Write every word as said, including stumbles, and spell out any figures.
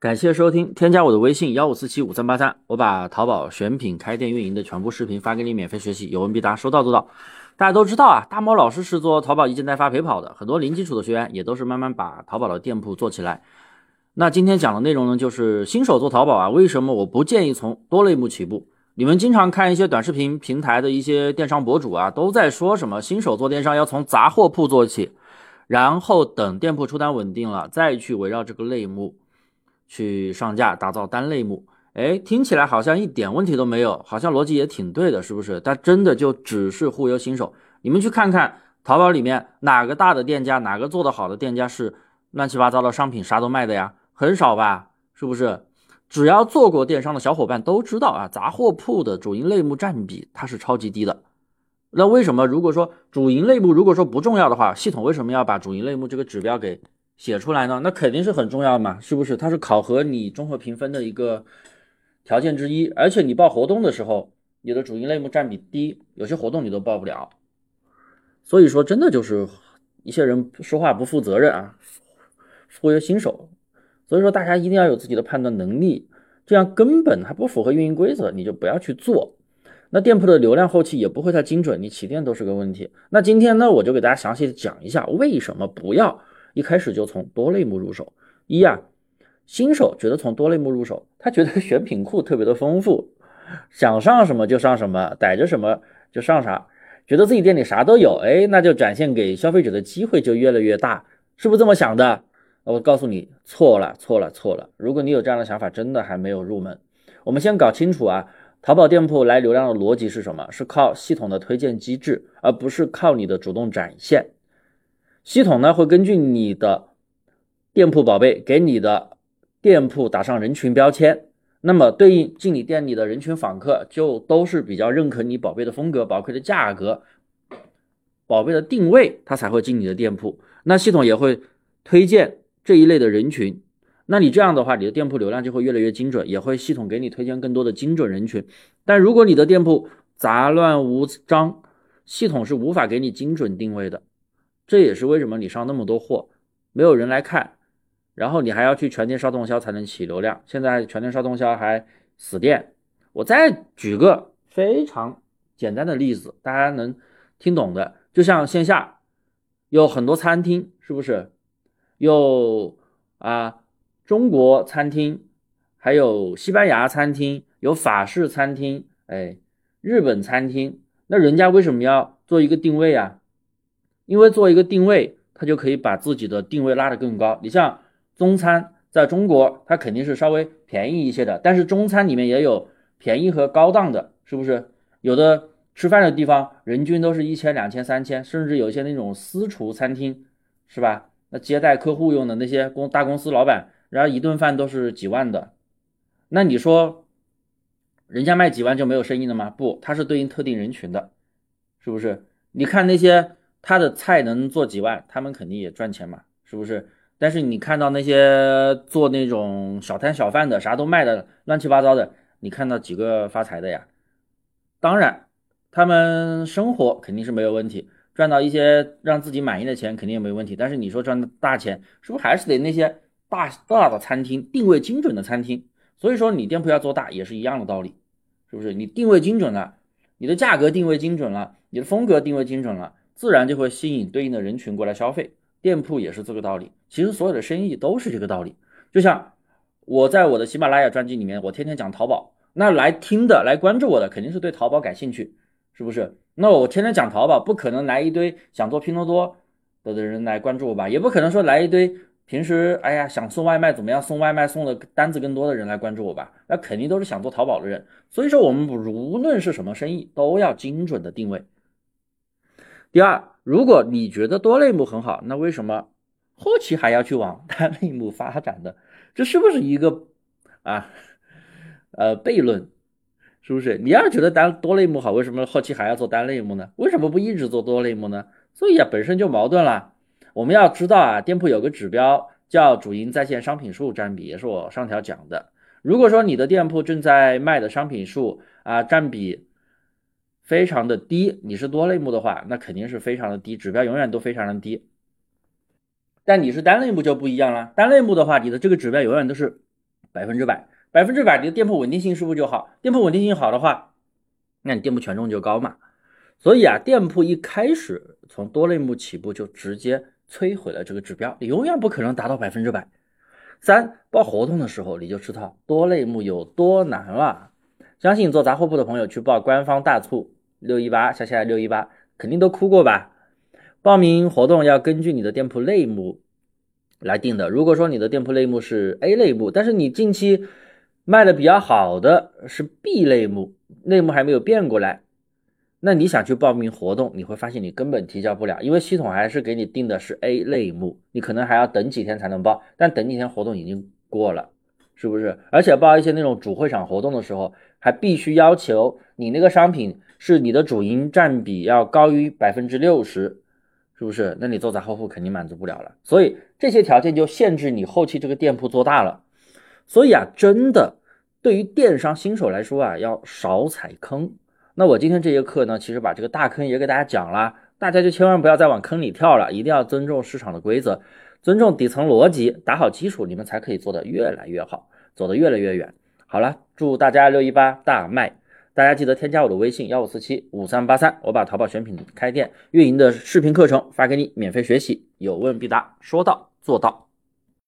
感谢收听，添加我的微信一五四七五三八三，我把淘宝选品开店运营的全部视频发给你免费学习，有问必答，收到做到。大家都知道啊，大猫老师是做淘宝一件代发陪跑的，很多零基础的学员也都是慢慢把淘宝的店铺做起来。那今天讲的内容呢，就是新手做淘宝啊，为什么我不建议从多类目起步？你们经常看一些短视频平台的一些电商博主啊，都在说什么新手做电商要从杂货铺做起，然后等店铺出单稳定了，再去围绕这个类目去上架，打造单类目。诶，听起来好像一点问题都没有，好像逻辑也挺对的，是不是？但真的就只是忽悠新手。你们去看看淘宝里面哪个大的店家，哪个做得好的店家是乱七八糟的商品啥都卖的呀？很少吧，是不是？只要做过电商的小伙伴都知道啊，杂货铺的主营类目占比它是超级低的。那为什么如果说主营类目如果说不重要的话，系统为什么要把主营类目这个指标给写出来呢？那肯定是很重要嘛，是不是？它是考核你综合评分的一个条件之一，而且你报活动的时候，你的主营类目占比低，有些活动你都报不了。所以说真的就是一些人说话不负责任啊，忽悠新手。所以说大家一定要有自己的判断能力，这样根本还不符合运营规则，你就不要去做。那店铺的流量后期也不会太精准，你起店都是个问题。那今天呢，我就给大家详细的讲一下为什么不要一开始就从多类目入手。一啊，新手觉得从多类目入手，他觉得选品库特别的丰富，想上什么就上什么，逮着什么就上啥，觉得自己店里啥都有，哎，那就展现给消费者的机会就越来越大，是不是这么想的？我告诉你，错了，错了，错了！如果你有这样的想法，真的还没有入门。我们先搞清楚啊，淘宝店铺来流量的逻辑是什么？是靠系统的推荐机制，而不是靠你的主动展现。系统呢会根据你的店铺宝贝给你的店铺打上人群标签，那么对应进你店里的人群访客就都是比较认可你宝贝的风格、宝贝的价格、宝贝的定位，它才会进你的店铺。那系统也会推荐这一类的人群，那你这样的话，你的店铺流量就会越来越精准，也会系统给你推荐更多的精准人群。但如果你的店铺杂乱无章，系统是无法给你精准定位的。这也是为什么你上那么多货没有人来看，然后你还要去全店烧通宵才能起流量，现在全店烧通宵还死店。我再举个非常简单的例子，大家能听懂的，就像线下有很多餐厅，是不是有啊中国餐厅，还有西班牙餐厅，有法式餐厅，哎，日本餐厅，那人家为什么要做一个定位啊？因为做一个定位，他就可以把自己的定位拉得更高。你像中餐，在中国它肯定是稍微便宜一些的，但是中餐里面也有便宜和高档的，是不是？有的吃饭的地方人均都是一千、两千、三千，甚至有一些那种私厨餐厅，是吧？那接待客户用的那些公大公司老板，然后一顿饭都是几万的。那你说人家卖几万就没有生意了吗？不，它是对应特定人群的，是不是？你看那些他的菜能做几万，他们肯定也赚钱嘛，是不是？但是你看到那些做那种小摊小贩的，啥都卖的乱七八糟的，你看到几个发财的呀？当然他们生活肯定是没有问题，赚到一些让自己满意的钱肯定也没问题，但是你说赚大钱，是不是还是得那些大大的餐厅，定位精准的餐厅？所以说你店铺要做大也是一样的道理，是不是？你定位精准了，你的价格定位精准了，你的风格定位精准了，自然就会吸引对应的人群过来消费。店铺也是这个道理，其实所有的生意都是这个道理。就像我在我的喜马拉雅专辑里面，我天天讲淘宝，那来听的来关注我的肯定是对淘宝感兴趣，是不是？那我天天讲淘宝，不可能来一堆想做拼多多的人来关注我吧，也不可能说来一堆平时哎呀想送外卖怎么样送外卖送的单子更多的人来关注我吧，那肯定都是想做淘宝的人。所以说我们无论是什么生意都要精准的定位。第二，如果你觉得多类目很好，那为什么后期还要去往单类目发展的？这是不是一个啊呃悖论？是不是？你要觉得单多类目好，为什么后期还要做单类目呢？为什么不一直做多类目呢？所以啊，本身就矛盾了。我们要知道啊，店铺有个指标叫主营在线商品数占比，也是我上条讲的。如果说你的店铺正在卖的商品数啊占比非常的低，你是多类目的话，那肯定是非常的低，指标永远都非常的低。但你是单类目就不一样了，单类目的话，你的这个指标永远都是百分之百，百分之百的店铺稳定性是不是就好？店铺稳定性好的话，那你店铺权重就高嘛。所以啊，店铺一开始从多类目起步就直接摧毁了这个指标，你永远不可能达到百分之百。三，报活动的时候你就知道多类目有多难了。相信做杂货铺的朋友去报官方大促六一八下下六一八肯定都哭过吧。报名活动要根据你的店铺类目来定的，如果说你的店铺类目是 A 类目，但是你近期卖的比较好的是 B 类目，类目还没有变过来，那你想去报名活动，你会发现你根本提交不了，因为系统还是给你定的是 A 类目，你可能还要等几天才能报，但等几天活动已经过了，是不是？而且报一些那种主会场活动的时候，还必须要求你那个商品是你的主营占比要高于 百分之六十， 是不是？那你做杂货铺肯定满足不了了。所以这些条件就限制你后期这个店铺做大了。所以啊，真的对于电商新手来说啊，要少踩坑。那我今天这节课呢，其实把这个大坑也给大家讲了，大家就千万不要再往坑里跳了，一定要尊重市场的规则，尊重底层逻辑，打好基础，你们才可以做得越来越好，走得越来越远。好了，祝大家六一八大卖，大家记得添加我的微信一五四七五三八三，我把淘宝选品开店运营的视频课程发给你，免费学习，有问必答，说到做到。